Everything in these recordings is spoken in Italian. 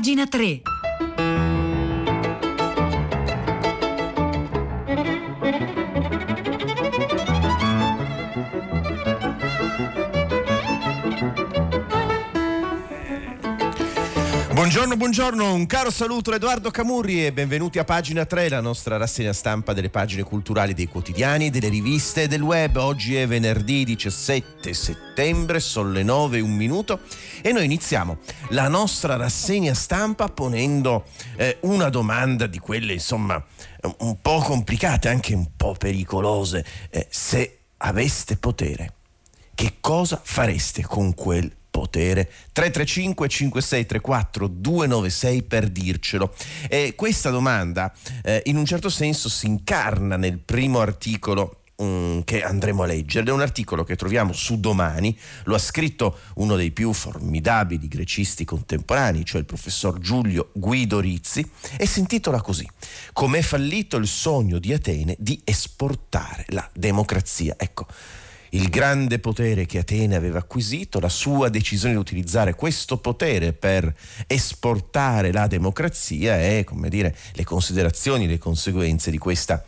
Pagina 3. Buongiorno, un caro saluto da Edoardo Camurri e benvenuti a Pagina 3, la nostra rassegna stampa delle pagine culturali dei quotidiani, delle riviste e del web. Oggi è venerdì 17 settembre, sono le 9:01 e noi iniziamo la nostra rassegna stampa ponendo una domanda di quelle insomma un po' complicate, anche un po' pericolose. Se aveste potere, che cosa fareste con quel potere? 335-5634-296 per dircelo. Questa domanda in un certo senso si incarna nel primo articolo che andremo a leggere. È un articolo che troviamo su Domani, lo ha scritto uno dei più formidabili grecisti contemporanei, cioè il professor Giulio Guidorizzi, e si intitola così: "Com'è fallito il sogno di Atene di esportare la democrazia". Ecco, il grande potere che Atene aveva acquisito, la sua decisione di utilizzare questo potere per esportare la democrazia e, come dire, le considerazioni, le conseguenze di questa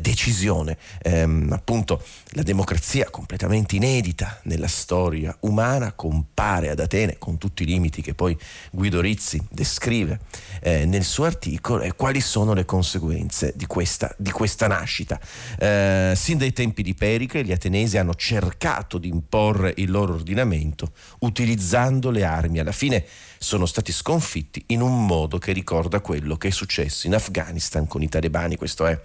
decisione. Appunto, la democrazia completamente inedita nella storia umana compare ad Atene con tutti i limiti che poi Guidorizzi descrive nel suo articolo, e quali sono le conseguenze di questa nascita. Sin dai tempi di Pericle gli atenesi hanno cercato di imporre il loro ordinamento utilizzando le armi. Alla fine sono stati sconfitti in un modo che ricorda quello che è successo in Afghanistan con i talebani. Questa è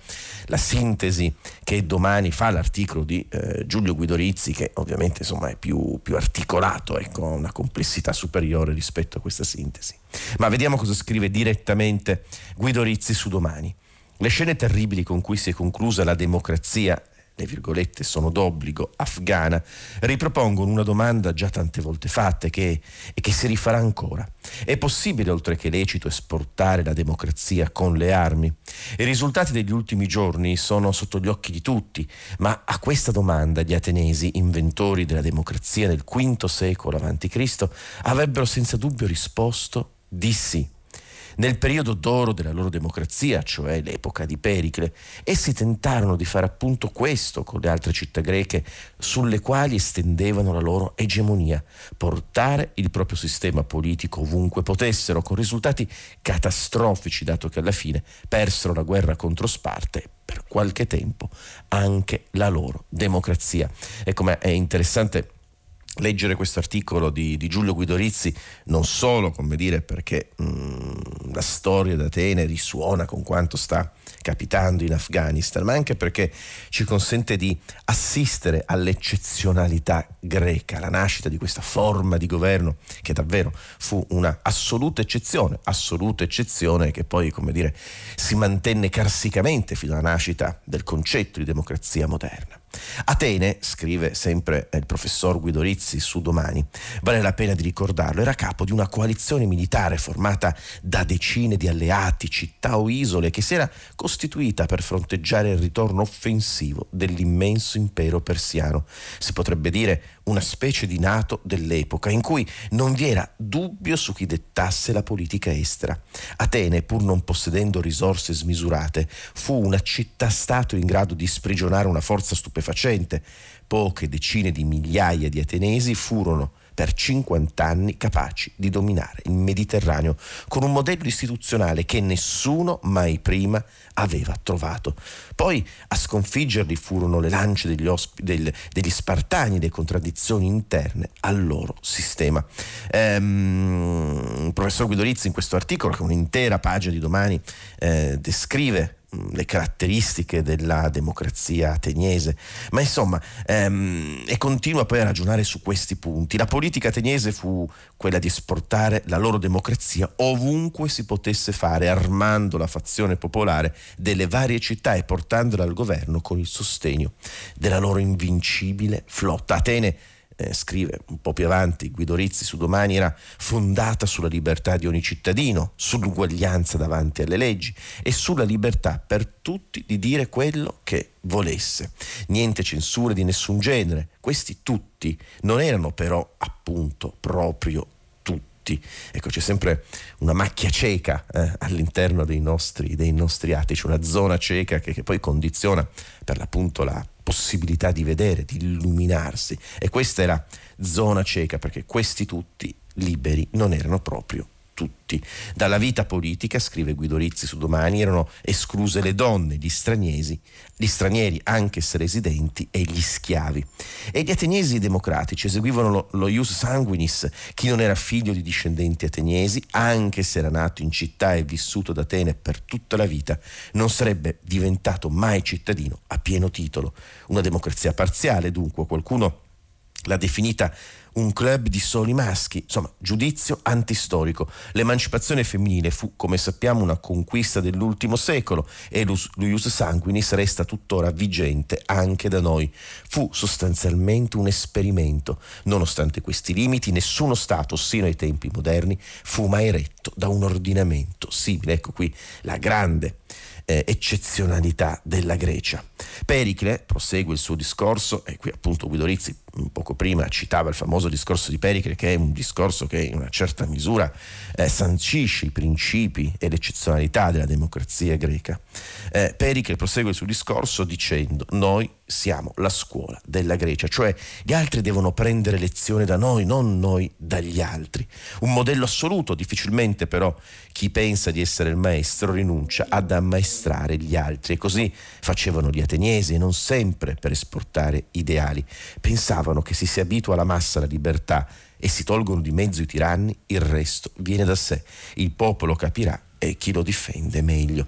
la sintesi che Domani fa l'articolo di Giulio Guidorizzi, che ovviamente insomma è più articolato, ecco, ha una complessità superiore rispetto a questa sintesi. Ma vediamo cosa scrive direttamente Guidorizzi su Domani. "Le scene terribili con cui si è conclusa la democrazia, le virgolette sono d'obbligo, afghana, ripropongono una domanda già tante volte fatta e che si rifarà ancora. È possibile, oltre che lecito, esportare la democrazia con le armi? I risultati degli ultimi giorni sono sotto gli occhi di tutti, ma a questa domanda gli atenesi, inventori della democrazia del V secolo a.C., avrebbero senza dubbio risposto di sì. Nel periodo d'oro della loro democrazia, cioè l'epoca di Pericle, essi tentarono di fare appunto questo con le altre città greche sulle quali estendevano la loro egemonia, portare il proprio sistema politico ovunque potessero, con risultati catastrofici dato che alla fine persero la guerra contro Sparta e per qualche tempo anche la loro democrazia". Ecco, ma è interessante leggere questo articolo di Giulio Guidorizzi non solo, come dire, perché la storia d'Atene risuona con quanto sta capitando in Afghanistan, ma anche perché ci consente di assistere all'eccezionalità greca, la nascita di questa forma di governo che davvero fu una assoluta eccezione che poi, come dire, si mantenne carsicamente fino alla nascita del concetto di democrazia moderna. Atene, scrive sempre il professor Guidorizzi su Domani, vale la pena di ricordarlo, era capo di una coalizione militare formata da decine di alleati, città o isole, che si era costituita per fronteggiare il ritorno offensivo dell'immenso impero persiano. Si potrebbe dire una specie di NATO dell'epoca, in cui non vi era dubbio su chi dettasse la politica estera. Atene, pur non possedendo risorse smisurate, fu una città-stato in grado di sprigionare una forza stupefacente. Poche decine di migliaia di atenesi furono per 50 anni capaci di dominare il Mediterraneo con un modello istituzionale che nessuno mai prima aveva trovato. Poi a sconfiggerli furono le lance degli spartani, le contraddizioni interne al loro sistema. Il professor Guidorizzi in questo articolo, che un'intera pagina di Domani descrive le caratteristiche della democrazia ateniese, ma insomma e continua poi a ragionare su questi punti. La politica ateniese fu quella di esportare la loro democrazia ovunque si potesse fare, armando la fazione popolare delle varie città e portandola al governo con il sostegno della loro invincibile flotta. Atene, scrive un po' più avanti Guidorizzi su Domani, era fondata sulla libertà di ogni cittadino, sull'uguaglianza davanti alle leggi e sulla libertà per tutti di dire quello che volesse. Niente censure di nessun genere. Questi tutti non erano però appunto proprio tutti. Ecco, c'è sempre una macchia cieca all'interno dei nostri atici, una zona cieca che poi condiziona per l'appunto la possibilità di vedere, di illuminarsi. E questa è la zona cieca, perché questi tutti liberi non erano proprio tutti. Dalla vita politica, scrive Guidorizzi su Domani, erano escluse le donne, gli stranieri anche se residenti e gli schiavi. E gli ateniesi democratici eseguivano lo ius sanguinis, chi non era figlio di discendenti ateniesi, anche se era nato in città e vissuto ad Atene per tutta la vita, non sarebbe diventato mai cittadino a pieno titolo. Una democrazia parziale, dunque, qualcuno l'ha definita un club di soli maschi, insomma, giudizio antistorico. L'emancipazione femminile fu, come sappiamo, una conquista dell'ultimo secolo e lo ius sanguinis resta tuttora vigente anche da noi. Fu sostanzialmente un esperimento. Nonostante questi limiti, nessuno Stato, sino ai tempi moderni, fu mai retto da un ordinamento simile. Ecco qui la grande eccezionalità della Grecia. Pericle prosegue il suo discorso, e qui appunto Guidorizzi poco prima citava il famoso discorso di Pericle, che è un discorso che in una certa misura sancisce i principi e l'eccezionalità della democrazia greca. Pericle prosegue il suo discorso dicendo: noi siamo la scuola della Grecia, cioè gli altri devono prendere lezione da noi, non noi dagli altri. Un modello assoluto, difficilmente però chi pensa di essere il maestro rinuncia ad ammaestrare gli altri, e così facevano gli ateniesi, non sempre per esportare ideali. Pensavano che se si abitua alla massa la libertà e si tolgono di mezzo i tiranni, il resto viene da sé, il popolo capirà e chi lo difende meglio.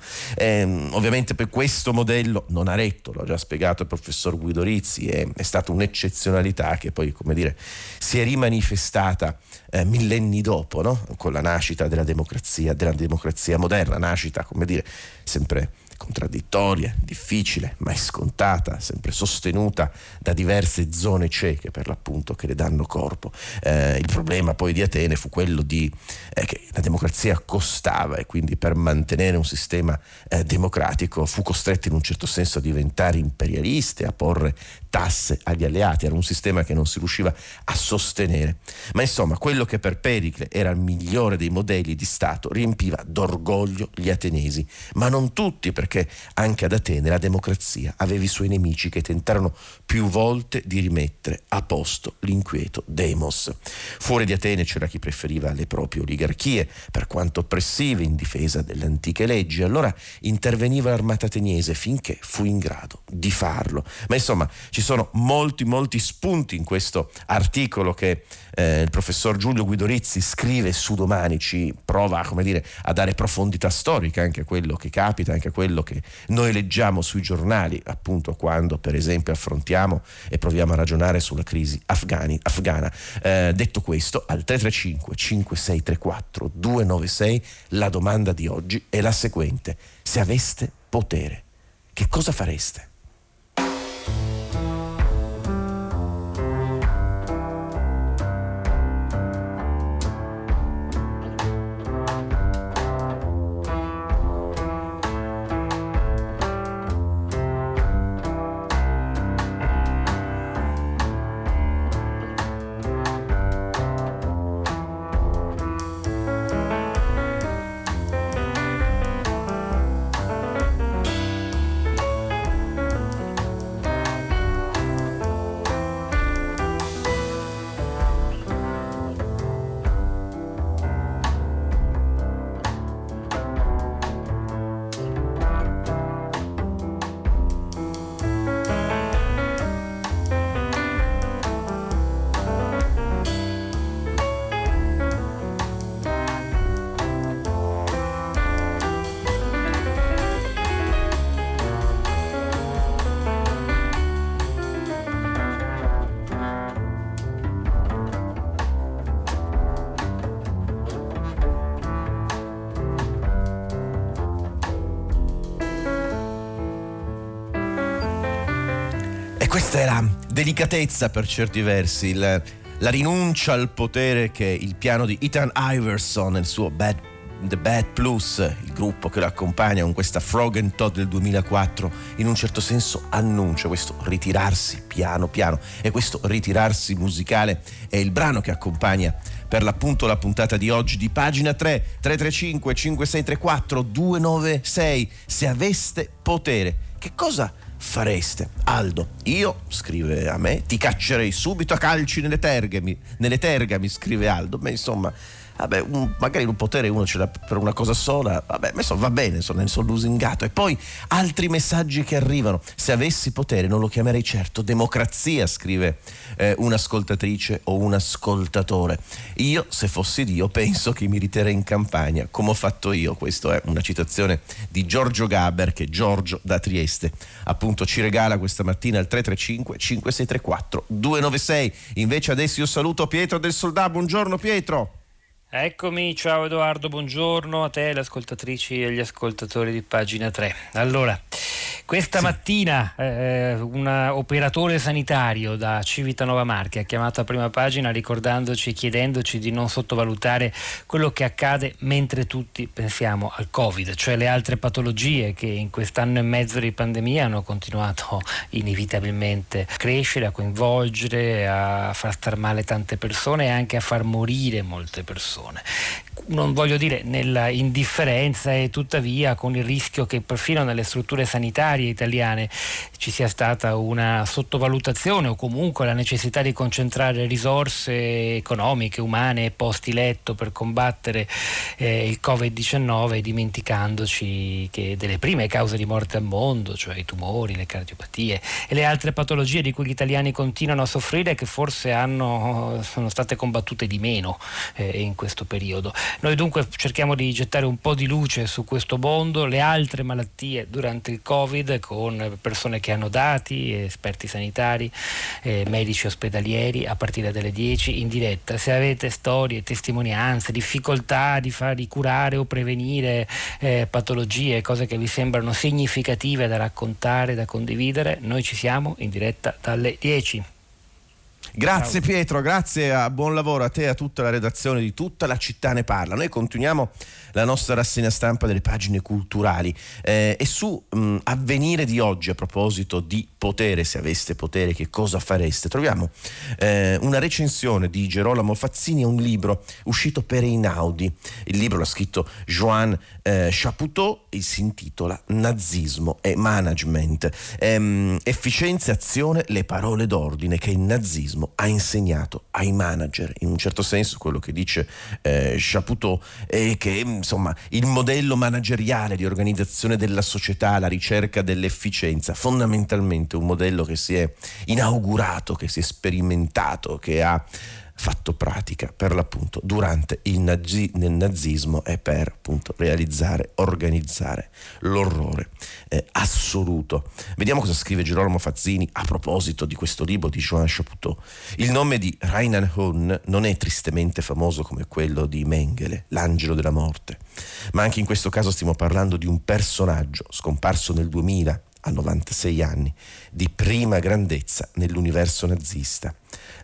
Ovviamente per questo modello non ha retto, l'ho già spiegato il professor Guidorizzi, è stata un'eccezionalità che poi, come dire, si è rimanifestata millenni dopo, no? Con la nascita della democrazia moderna, nascita, come dire, sempre contraddittoria, difficile, ma è scontata, sempre sostenuta da diverse zone cieche per l'appunto che le danno corpo. Il problema poi di Atene fu quello che la democrazia costava, e quindi per mantenere un sistema democratico fu costretta in un certo senso a diventare imperialista e a porre tasse agli alleati. Era un sistema che non si riusciva a sostenere, ma insomma quello che per Pericle era il migliore dei modelli di Stato riempiva d'orgoglio gli atenesi, ma non tutti, perché anche ad Atene la democrazia aveva i suoi nemici che tentarono più volte di rimettere a posto l'inquieto demos. Fuori di Atene c'era chi preferiva le proprie oligarchie, per quanto oppressive, in difesa delle antiche leggi. Allora interveniva l'armata ateniese finché fu in grado di farlo. Ma insomma ci sono molti spunti in questo articolo che il professor Giulio Guidorizzi scrive su Domani, ci prova, come dire, a dare profondità storica anche a quello che capita, anche a quello che noi leggiamo sui giornali, appunto quando per esempio affrontiamo e proviamo a ragionare sulla crisi afghana. Detto questo, al 335 5634 296 la domanda di oggi è la seguente: se aveste potere, che cosa fareste? Questa è la delicatezza, per certi versi, la rinuncia al potere che il piano di Ethan Iverson, il suo Bad Plus, il gruppo che lo accompagna con questa Frog and Toad del 2004, in un certo senso annuncia. Questo ritirarsi piano piano e questo ritirarsi musicale è il brano che accompagna per l'appunto la puntata di oggi di Pagina 3. 335 5634 296. Se aveste potere, che cosa fareste? Aldo, io, scrive a me, ti caccerei subito a calci nelle terga, mi scrive Aldo. Ma insomma, vabbè, magari un potere uno ce l'ha per una cosa sola, vabbè, ma va bene, ne sono lusingato. E poi altri messaggi che arrivano: se avessi potere non lo chiamerei certo democrazia, scrive un'ascoltatrice o un ascoltatore. Io, se fossi Dio, penso che mi ritirerei in campagna come ho fatto io. Questa è una citazione di Giorgio Gaber, che Giorgio da Trieste appunto ci regala questa mattina al 335 5634 296. Invece adesso io saluto Pietro del Soldà. Buongiorno Pietro. Eccomi, ciao Edoardo, buongiorno a te, le ascoltatrici e gli ascoltatori di Pagina 3. Allora, questa mattina un operatore sanitario da Civitanova Marche ha chiamato a prima pagina ricordandoci e chiedendoci di non sottovalutare quello che accade mentre tutti pensiamo al Covid, cioè le altre patologie che in quest'anno e mezzo di pandemia hanno continuato inevitabilmente a crescere, a coinvolgere, a far star male tante persone e anche a far morire molte persone. Non voglio dire nella indifferenza, e tuttavia con il rischio che perfino nelle strutture sanitarie italiane ci sia stata una sottovalutazione o comunque la necessità di concentrare risorse economiche, umane e posti letto per combattere il Covid-19, dimenticandoci che delle prime cause di morte al mondo, cioè i tumori, le cardiopatie e le altre patologie di cui gli italiani continuano a soffrire, che forse sono state combattute di meno in questo periodo. Noi dunque cerchiamo di gettare un po' di luce su questo mondo, le altre malattie durante il Covid, con persone che hanno dati, esperti sanitari, medici ospedalieri, a partire dalle 10 in diretta. Se avete storie, testimonianze, difficoltà di curare o prevenire patologie, cose che vi sembrano significative da raccontare, da condividere, noi ci siamo in diretta dalle 10. Grazie Pietro, grazie, buon lavoro a te e a tutta la redazione di Tutta la città ne parla. Noi continuiamo la nostra rassegna stampa delle pagine culturali e su Avvenire di oggi, a proposito di potere, se aveste potere che cosa fareste, troviamo una recensione di Gerolamo Fazzini a un libro uscito per Einaudi. Il libro l'ha scritto Johann Chapoutot e si intitola Nazismo e Management, efficienza e azione, le parole d'ordine che il nazismo ha insegnato ai manager. In un certo senso quello che dice Chapoutot è che insomma il modello manageriale di organizzazione della società, la ricerca dell'efficienza, fondamentalmente un modello che si è inaugurato, che si è sperimentato, che ha fatto pratica per l'appunto durante il nazismo e per appunto realizzare, organizzare l'orrore assoluto. Vediamo cosa scrive Gerolamo Fazzini a proposito di questo libro di Johann Chapoutot. Il nome di Reinhard Heydrich non è tristemente famoso come quello di Mengele, l'angelo della morte, ma anche in questo caso stiamo parlando di un personaggio scomparso nel 2000 a 96 anni, di prima grandezza nell'universo nazista.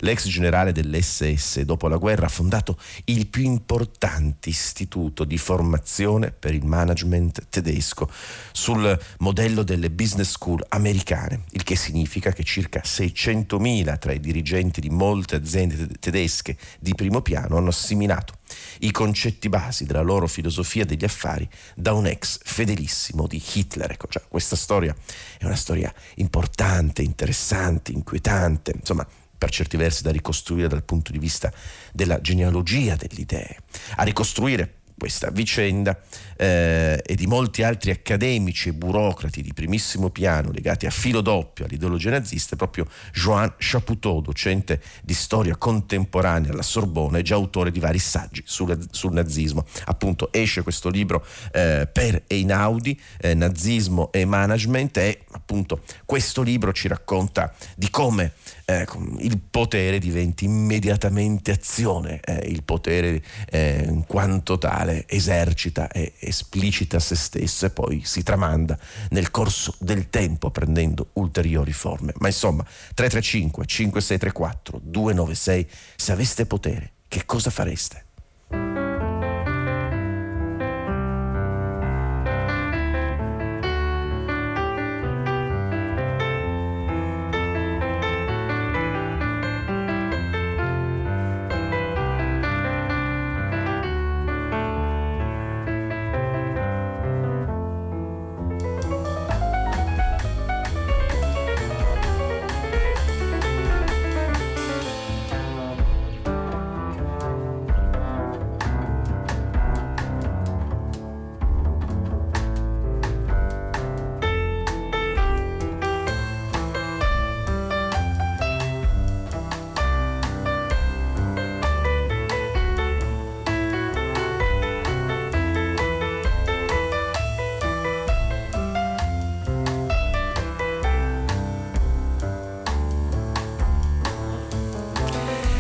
L'ex generale dell'SS, dopo la guerra, ha fondato il più importante istituto di formazione per il management tedesco sul modello delle business school americane, il che significa che circa 600.000 tra i dirigenti di molte aziende tedesche di primo piano hanno assimilato i concetti basi della loro filosofia degli affari da un ex fedelissimo di Hitler. Ecco, già, questa storia è una storia importante, interessante, inquietante, insomma, per certi versi da ricostruire dal punto di vista della genealogia delle idee. A ricostruire questa vicenda e di molti altri accademici e burocrati di primissimo piano legati a filo doppio all'ideologia nazista è proprio Johann Chapoutot, docente di storia contemporanea alla Sorbona e già autore di vari saggi sul nazismo. Appunto esce questo libro per Einaudi, Nazismo e Management, e appunto questo libro ci racconta di come il potere diventi immediatamente azione, il potere in quanto tale esercita e esplicita se stesso e poi si tramanda nel corso del tempo prendendo ulteriori forme. Ma insomma, 335 5634 296, se aveste potere che cosa fareste?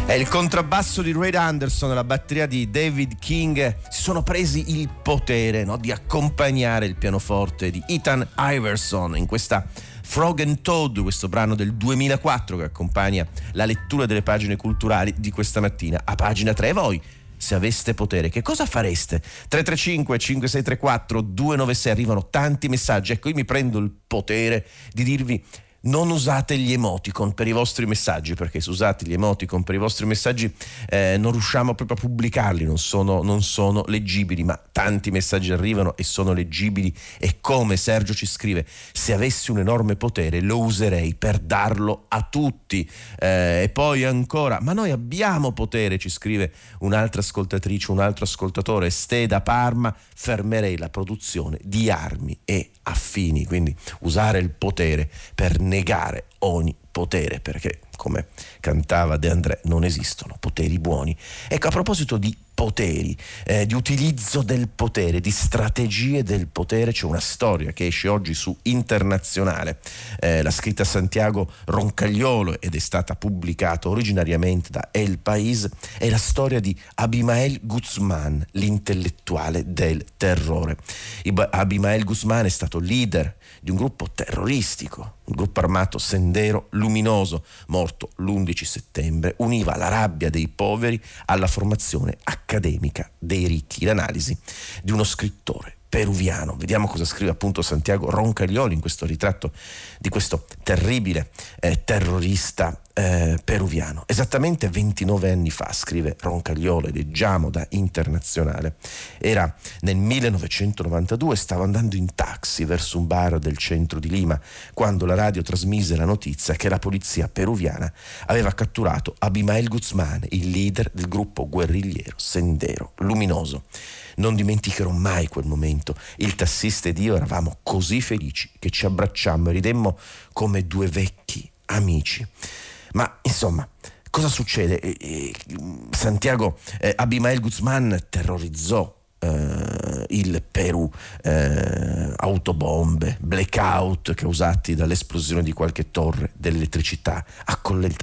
È il contrabbasso di Ray Anderson e la batteria di David King si sono presi il potere, no, di accompagnare il pianoforte di Ethan Iverson in questa Frog and Toad, questo brano del 2004 che accompagna la lettura delle pagine culturali di questa mattina. A pagina 3 voi, se aveste potere, che cosa fareste? 335-5634-296, arrivano tanti messaggi. Ecco, io mi prendo il potere di dirvi: non usate gli emoticon per i vostri messaggi, perché se usate gli emoticon per i vostri messaggi non riusciamo proprio a pubblicarli, non sono leggibili, ma tanti messaggi arrivano e sono leggibili. E come Sergio ci scrive: se avessi un enorme potere lo userei per darlo a tutti. E poi ancora, ma noi abbiamo potere, ci scrive un'altra ascoltatrice, un altro ascoltatore, Ste da Parma: fermerei la produzione di armi e affini. Quindi usare il potere per negare ogni potere, perché come cantava De André non esistono poteri buoni. Ecco, a proposito di poteri, di utilizzo del potere, di strategie del potere, c'è una storia che esce oggi su Internazionale, l'ha scritta Santiago Roncagliolo ed è stata pubblicata originariamente da El País. È la storia di Abimael Guzman, l'intellettuale del terrore. Abimael Guzman è stato leader di un gruppo terroristico, un gruppo armato Sendero Luminoso, morto l'11 settembre, univa la rabbia dei poveri alla formazione accademica dei ricchi. L'analisi di uno scrittore peruviano. Vediamo cosa scrive appunto Santiago Roncaglioli in questo ritratto di questo terribile terrorista peruviano. Esattamente 29 anni fa, scrive Roncagliolo, leggiamo da Internazionale, era nel 1992, stavo andando in taxi verso un bar del centro di Lima quando la radio trasmise la notizia che la polizia peruviana aveva catturato Abimael Guzman, il leader del gruppo guerrigliero Sendero Luminoso. Non dimenticherò mai quel momento. Il tassista ed io eravamo così felici che ci abbracciammo e ridemmo come due vecchi amici. Ma insomma, cosa succede? Santiago Abimael Guzman terrorizzò il Perù, autobombe, blackout causati dall'esplosione di qualche torre dell'elettricità,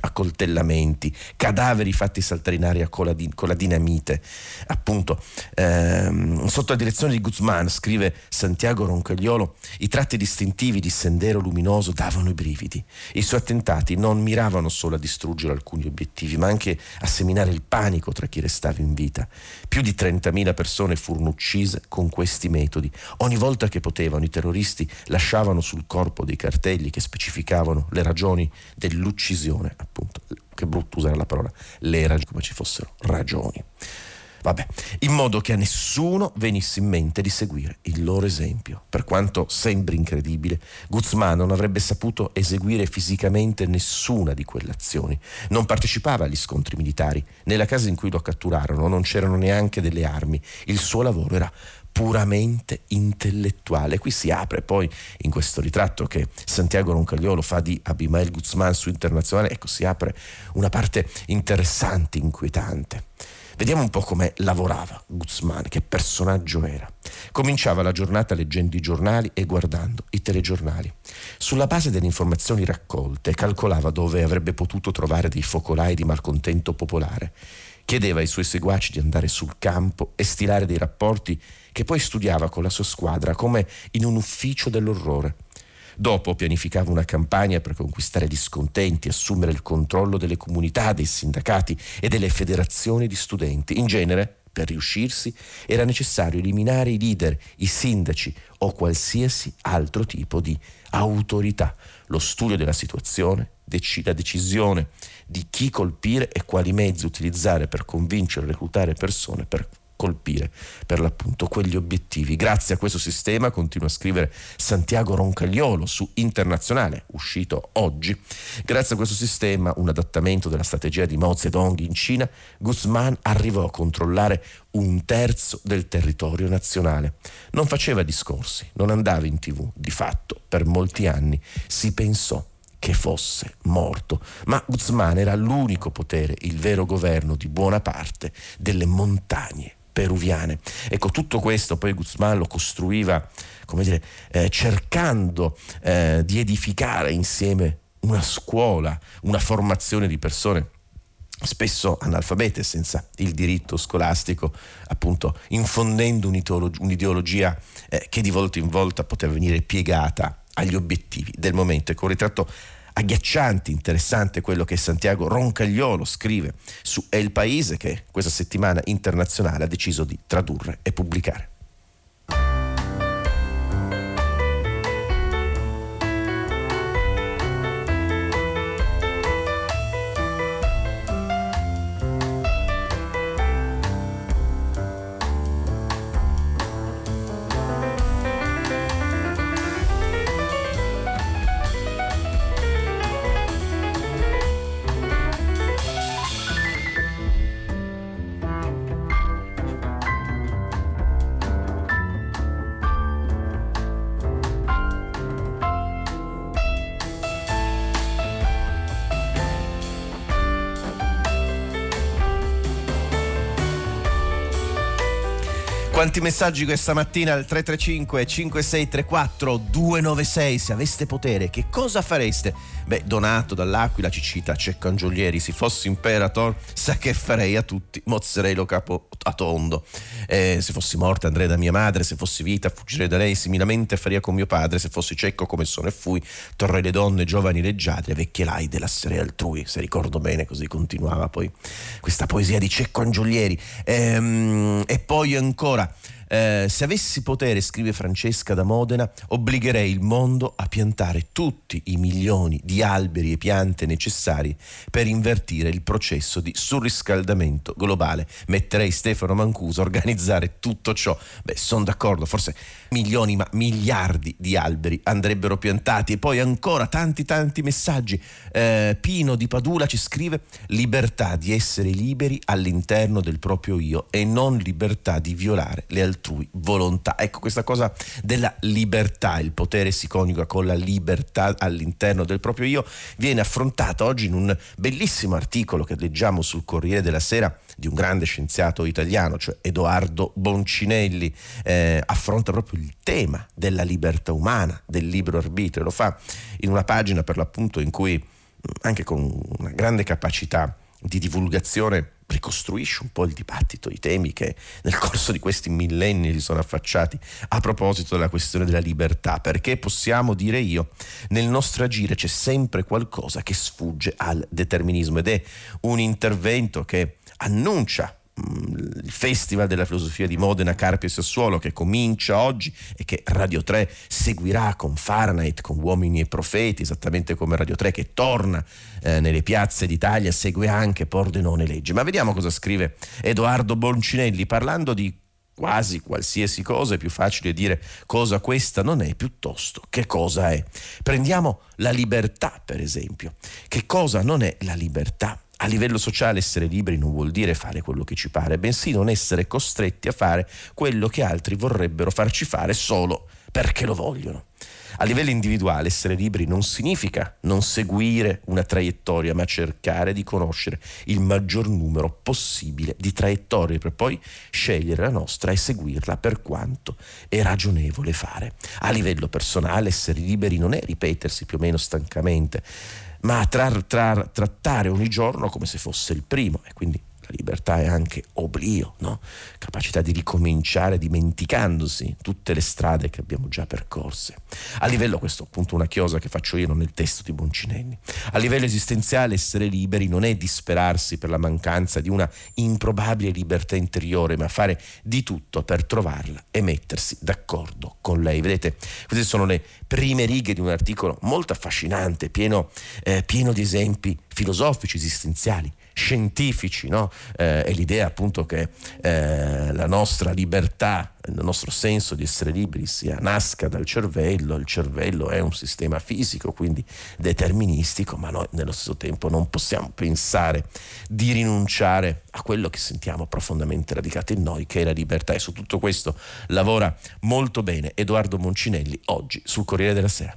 accoltellamenti, cadaveri fatti saltare in aria con la dinamite. Appunto, sotto la direzione di Guzman, scrive Santiago Roncagliolo, i tratti distintivi di Sendero Luminoso davano i brividi. I suoi attentati non miravano solo a distruggere alcuni obiettivi, ma anche a seminare il panico tra chi restava in vita. Più di 30.000 persone furono uccise con questi metodi. Ogni volta che potevano, i terroristi lasciavano sul corpo dei cartelli che specificavano le ragioni dell'uccisione. Appunto, che brutto usare la parola, le ragioni, come ci fossero ragioni. Vabbè, in modo che a nessuno venisse in mente di seguire il loro esempio. Per quanto sembri incredibile, Guzman non avrebbe saputo eseguire fisicamente nessuna di quelle azioni. Non partecipava agli scontri militari. Nella casa in cui lo catturarono non c'erano neanche delle armi. Il suo lavoro era puramente intellettuale. Qui si apre poi, in questo ritratto che Santiago Roncagliolo fa di Abimael Guzman su Internazionale, ecco, si apre una parte interessante, inquietante. Vediamo un po' come lavorava Guzman, che personaggio era. Cominciava la giornata leggendo i giornali e guardando i telegiornali. Sulla base delle informazioni raccolte, calcolava dove avrebbe potuto trovare dei focolai di malcontento popolare. Chiedeva ai suoi seguaci di andare sul campo e stilare dei rapporti che poi studiava con la sua squadra come in un ufficio dell'orrore. Dopo pianificava una campagna per conquistare gli scontenti, assumere il controllo delle comunità, dei sindacati e delle federazioni di studenti. In genere, per riuscirsi, era necessario eliminare i leader, i sindaci o qualsiasi altro tipo di autorità. Lo studio della situazione, la decisione di chi colpire e quali mezzi utilizzare per convincere e reclutare persone per colpire per l'appunto quegli obiettivi. Grazie a questo sistema, continua a scrivere Santiago Roncagliolo su Internazionale, uscito oggi, grazie a questo sistema, un adattamento della strategia di Mao Zedong in Cina, Guzman arrivò a controllare un terzo del territorio nazionale. Non faceva discorsi, non andava in TV, di fatto per molti anni si pensò che fosse morto, ma Guzman era l'unico potere, il vero governo di buona parte delle montagne peruviane. Ecco, tutto questo poi Guzman lo costruiva, come dire, cercando di edificare insieme una scuola, una formazione di persone spesso analfabete, senza il diritto scolastico, appunto infondendo un'ideologia che di volta in volta poteva venire piegata agli obiettivi del momento. Ecco, un ritratto agghiacciante, interessante quello che Santiago Roncagliolo scrive su El País, che questa settimana Internazionale ha deciso di tradurre e pubblicare. Quanti messaggi questa mattina al 335 5634 296. Se aveste potere, che cosa fareste? Beh, Donato dall'Aquila ci cita Cecco Angiolieri: se fossi imperator, sa che farei a tutti, mozzerei lo capo a tondo. Se fossi morta andrei da mia madre, se fossi vita fuggirei da lei, similmente faria con mio padre, se fossi cieco come sono e fui, torrei le donne giovani leggiadre, vecchie laide lasserei altrui. Se ricordo bene, così continuava poi questa poesia di Cecco Angiolieri. E poi ancora, se avessi potere, scrive Francesca da Modena, obbligherei il mondo a piantare tutti i milioni di alberi e piante necessari per invertire il processo di surriscaldamento globale. Metterei Stefano Mancuso a organizzare tutto ciò. Beh, sono d'accordo, forse milioni, ma miliardi di alberi andrebbero piantati. E poi ancora tanti messaggi. Pino di Padula ci scrive: libertà di essere liberi all'interno del proprio io e non libertà di violare le altrui volontà. Ecco, questa cosa della libertà, il potere si coniuga con la libertà all'interno del proprio io, viene affrontata oggi in un bellissimo articolo che leggiamo sul Corriere della Sera di un grande scienziato italiano, cioè Edoardo Boncinelli. Affronta proprio il tema della libertà umana, del libero arbitrio. Lo fa in una pagina, per l'appunto, in cui, anche con una grande capacità di divulgazione, ricostruisce un po' il dibattito, i temi che nel corso di questi millenni si sono affacciati a proposito della questione della libertà, perché possiamo dire io, nel nostro agire c'è sempre qualcosa che sfugge al determinismo, ed è un intervento che annuncia il Festival della Filosofia di Modena, Carpio e Sassuolo, che comincia oggi e che Radio 3 seguirà con Fahrenheit, con Uomini e Profeti, esattamente come Radio 3 che torna nelle piazze d'Italia segue anche Pordenone Legge. Ma vediamo cosa scrive Edoardo Boncinelli parlando di quasi qualsiasi cosa. È più facile dire cosa questa non è piuttosto che cosa è. Prendiamo la libertà, per esempio. Che cosa non è la libertà? A livello sociale essere liberi non vuol dire fare quello che ci pare, bensì non essere costretti a fare quello che altri vorrebbero farci fare solo perché lo vogliono. A livello individuale essere liberi non significa non seguire una traiettoria, ma cercare di conoscere il maggior numero possibile di traiettorie per poi scegliere la nostra e seguirla per quanto è ragionevole fare. A livello personale essere liberi non è ripetersi più o meno stancamente, ma trattare ogni giorno come se fosse il primo, e quindi la libertà è anche oblio, no? Capacità di ricominciare dimenticandosi tutte le strade che abbiamo già percorse. A livello, questo appunto una chiosa che faccio io, non nel testo di Boncinelli, a livello esistenziale essere liberi non è disperarsi per la mancanza di una improbabile libertà interiore, ma fare di tutto per trovarla e mettersi d'accordo con lei. Vedete, queste sono le prime righe di un articolo molto affascinante, pieno di esempi filosofici, esistenziali, scientifici, no? È l'idea appunto che la nostra libertà, il nostro senso di essere liberi nasca dal cervello. Il cervello è un sistema fisico, quindi deterministico, ma noi nello stesso tempo non possiamo pensare di rinunciare a quello che sentiamo profondamente radicato in noi, che è la libertà. E su tutto questo lavora molto bene Edoardo Boncinelli oggi sul Corriere della Sera.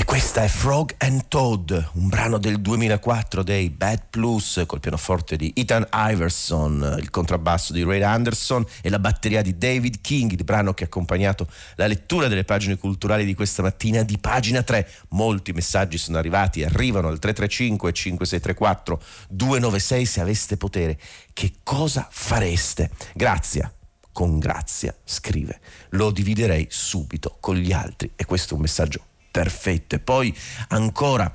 E questa è Frog and Toad, un brano del 2004 dei Bad Plus, col pianoforte di Ethan Iverson, il contrabbasso di Ray Anderson e la batteria di David King, il brano che ha accompagnato la lettura delle pagine culturali di questa mattina di Pagina 3. Molti messaggi sono arrivati, arrivano al 335 5634 296. Se aveste potere, che cosa fareste? Grazie. Con grazia, scrive, lo dividerei subito con gli altri. E questo è un messaggio perfetto. E poi ancora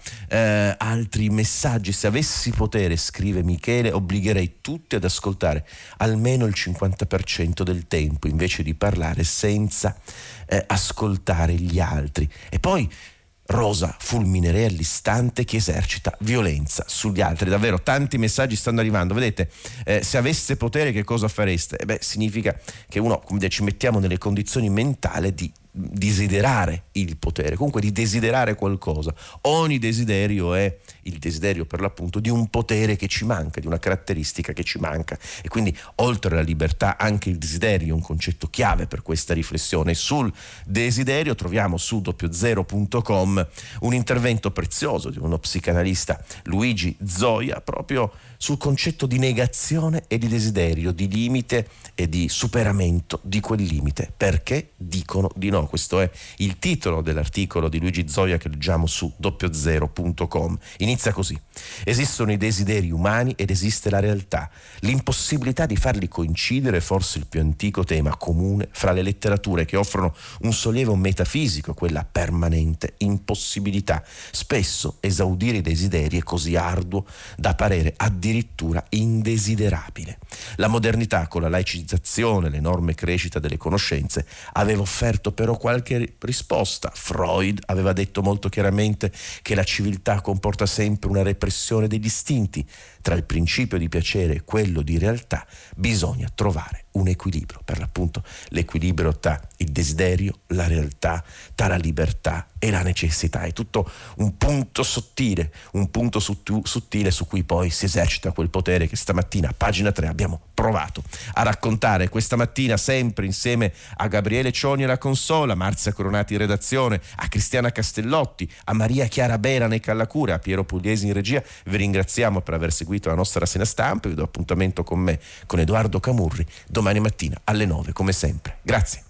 altri messaggi. Se avessi potere, scrive Michele, obbligherei tutti ad ascoltare almeno il 50% del tempo invece di parlare senza ascoltare gli altri. E poi Rosa, fulminerei all'istante chi esercita violenza sugli altri. Davvero tanti messaggi stanno arrivando, vedete, se aveste potere che cosa fareste? Significa che uno, come dire, ci mettiamo nelle condizioni mentali di desiderare il potere, comunque di desiderare qualcosa. Ogni desiderio è il desiderio, per l'appunto, di un potere che ci manca, di una caratteristica che ci manca. E quindi, oltre alla libertà, anche il desiderio è un concetto chiave per questa riflessione. Sul desiderio troviamo su doppiozero.com un intervento prezioso di uno psicanalista, Luigi Zoja, proprio sul concetto di negazione e di desiderio, di limite e di superamento di quel limite. Perché dicono di no? Questo è il titolo dell'articolo di Luigi Zoja che leggiamo su doppiozero.com. Inizia così: esistono i desideri umani ed esiste la realtà. L'impossibilità di farli coincidere è forse il più antico tema comune fra le letterature che offrono un sollievo metafisico, quella permanente impossibilità. Spesso esaudire i desideri è così arduo da parere addirittura indesiderabile. La modernità, con la laicizzazione e l'enorme crescita delle conoscenze, aveva offerto però qualche risposta. Freud aveva detto molto chiaramente che la civiltà comporta sempre una repressione degli istinti. Tra il principio di piacere e quello di realtà bisogna trovare un equilibrio, per l'appunto l'equilibrio tra il desiderio, la realtà, tra la libertà e la necessità. È tutto un punto sottile, su cui poi si esercita quel potere che stamattina a Pagina 3 abbiamo provato a raccontare. Questa mattina, sempre insieme a Gabriele Cioni alla consola, Marzia Coronati in redazione, a Cristiana Castellotti, a Maria Chiara Berane Callacura, a Piero Pugliesi in regia, vi ringraziamo per aver seguito la nostra rassegna stampa. Vi do appuntamento con Edoardo Camurri domani mattina alle 9 come sempre. Grazie.